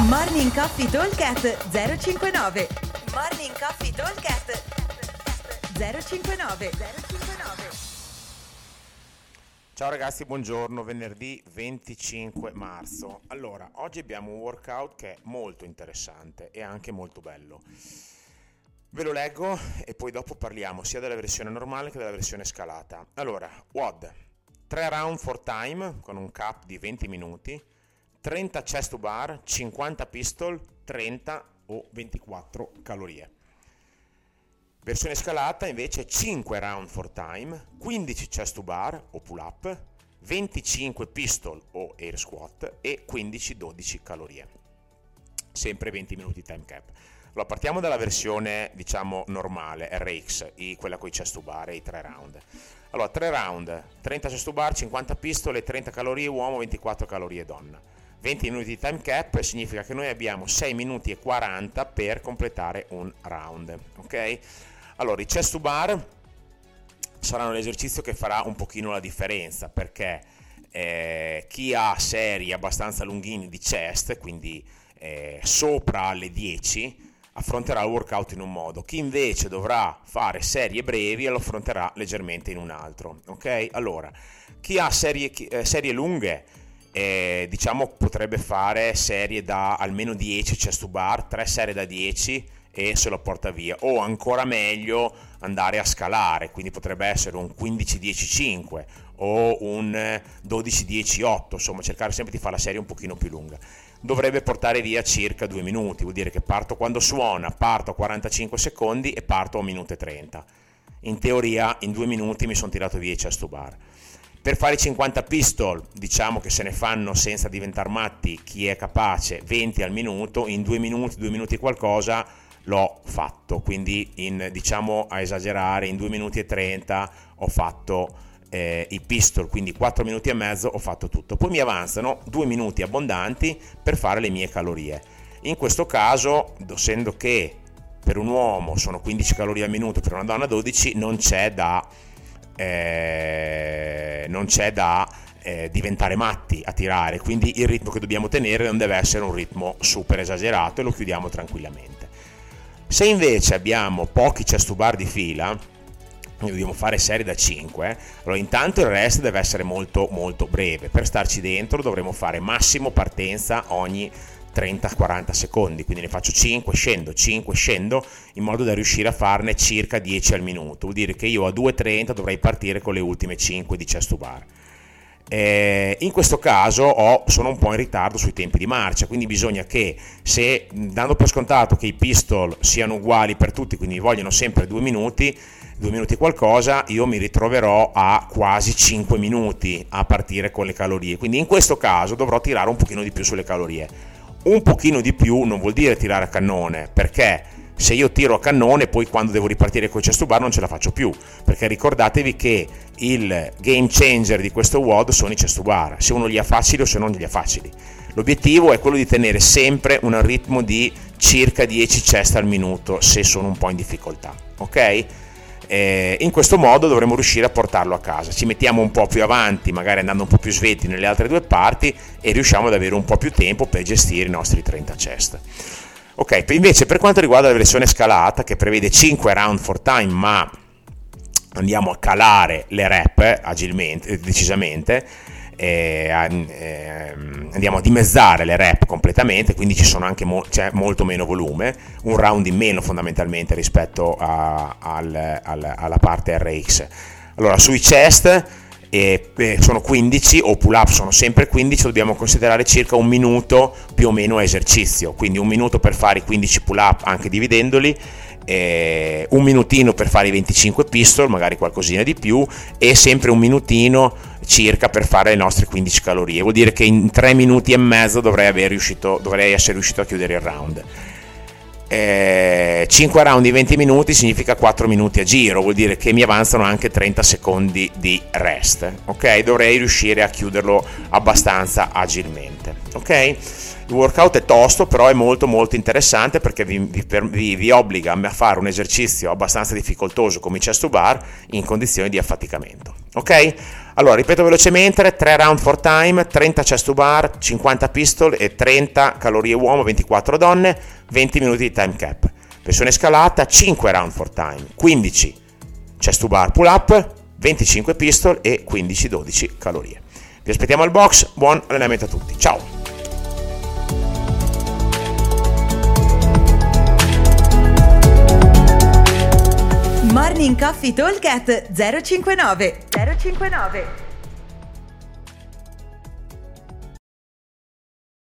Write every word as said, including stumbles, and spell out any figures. Morning Coffee Talkcast zero cinquantanove. Morning Coffee Talkcast zero cinquantanove. Ciao ragazzi, buongiorno, venerdì venticinque marzo. Allora, oggi abbiamo un workout che è molto interessante e anche molto bello. Ve lo leggo e poi dopo parliamo sia della versione normale che della versione scalata. Allora, W O D, tre round for time con un cap di venti minuti, trenta chest to bar, cinquanta pistol, trenta o ventiquattro calorie. Versione scalata invece cinque round for time, quindici chest to bar o pull up, venticinque pistol o air squat e quindici dodici calorie. Sempre venti minuti time cap. Allora, partiamo dalla versione, diciamo, normale, R X, quella con i chest to bar e i tre round. Allora, tre round, trenta chest to bar, cinquanta pistole, trenta calorie uomo, ventiquattro calorie donna. venti minuti di time cap significa che noi abbiamo sei minuti e quaranta per completare un round, ok? Allora, i chest to bar saranno l'esercizio che farà un pochino la differenza, perché eh, chi ha serie abbastanza lunghini di chest, quindi eh, sopra le dieci, affronterà il workout in un modo, chi invece dovrà fare serie brevi lo affronterà leggermente in un altro, ok? Allora, chi ha serie, eh, serie lunghe, eh, diciamo potrebbe fare serie da almeno dieci chest to bar, tre serie da dieci e se lo porta via, o ancora meglio andare a scalare, quindi potrebbe essere un quindici dieci cinque o un dodici dieci otto, insomma cercare sempre di fare la serie un pochino più lunga. Dovrebbe portare via circa due minuti, vuol dire che parto quando suona, parto a quarantacinque secondi e parto a un minuto e trenta. In teoria in due minuti mi sono tirato via i chest to bar. Per fare cinquanta pistol, diciamo che se ne fanno senza diventare matti, chi è capace, venti al minuto, in due minuti, due minuti qualcosa l'ho fatto, quindi in, diciamo a esagerare, in due minuti e trenta ho fatto Eh, i pistol, quindi quattro minuti e mezzo ho fatto tutto, poi mi avanzano due minuti abbondanti per fare le mie calorie. In questo caso, essendo che per un uomo sono quindici calorie al minuto, per una donna dodici, non c'è da eh, non c'è da eh, diventare matti a tirare, quindi il ritmo che dobbiamo tenere non deve essere un ritmo super esagerato e lo chiudiamo tranquillamente. Se invece abbiamo pochi chest to bar di fila, dobbiamo fare serie da cinque, allora intanto il rest deve essere molto molto breve, per starci dentro dovremo fare massimo partenza ogni trenta quaranta secondi, quindi ne faccio cinque, scendo, cinque, scendo, in modo da riuscire a farne circa dieci al minuto, vuol dire che io a due e trenta dovrei partire con le ultime cinque di chest to bar. Eh, in questo caso ho, sono un po' in ritardo sui tempi di marcia, quindi bisogna che, se dando per scontato che i pistol siano uguali per tutti, quindi vogliono sempre due minuti, due minuti qualcosa, io mi ritroverò a quasi cinque minuti a partire con le calorie, quindi in questo caso dovrò tirare un pochino di più sulle calorie. Un pochino di più non vuol dire tirare a cannone, perché se io tiro a cannone poi quando devo ripartire con i chest to bar non ce la faccio più, perché ricordatevi che il game changer di questo W O D sono i chest to bar, se uno li ha facili o se non li ha facili. L'obiettivo è quello di tenere sempre un ritmo di circa dieci chest al minuto se sono un po' in difficoltà, ok? E in questo modo dovremo riuscire a portarlo a casa, ci mettiamo un po' più avanti, magari andando un po' più svetti nelle altre due parti e riusciamo ad avere un po' più tempo per gestire i nostri trenta chest. Ok, invece per quanto riguarda la versione scalata, che prevede cinque round for time, ma andiamo a calare le rep agilmente, decisamente, eh, eh, andiamo a dimezzare le rep completamente, quindi ci sono anche mo- c'è molto meno volume, un round in meno fondamentalmente rispetto a, al, al, alla parte R X. Allora, sui chest E sono quindici, o pull up sono sempre quindici, dobbiamo considerare circa un minuto più o meno a esercizio, quindi un minuto per fare i quindici pull up anche dividendoli, e un minutino per fare i venticinque pistol, magari qualcosina di più, e sempre un minutino circa per fare le nostre quindici calorie, vuol dire che in tre minuti e mezzo dovrei, aver riuscito, dovrei essere riuscito a chiudere il round. Eh, cinque round in venti minuti significa quattro minuti a giro, vuol dire che mi avanzano anche trenta secondi di rest, ok? Dovrei riuscire a chiuderlo abbastanza agilmente, ok? Il workout è tosto, però è molto molto interessante, perché vi, vi, vi obbliga a fare un esercizio abbastanza difficoltoso come i chest to bar in condizioni di affaticamento. Ok? Allora, ripeto velocemente: tre round for time, trenta chest to bar, cinquanta pistol e trenta calorie uomo, ventiquattro donne, venti minuti di time cap. Pressione scalata, cinque round for time, quindici chest to bar pull up, venticinque pistol e quindici dodici calorie. Vi aspettiamo al box, buon allenamento a tutti, ciao! Morning Coffee Talk at zero cinquantanove zero cinquantanove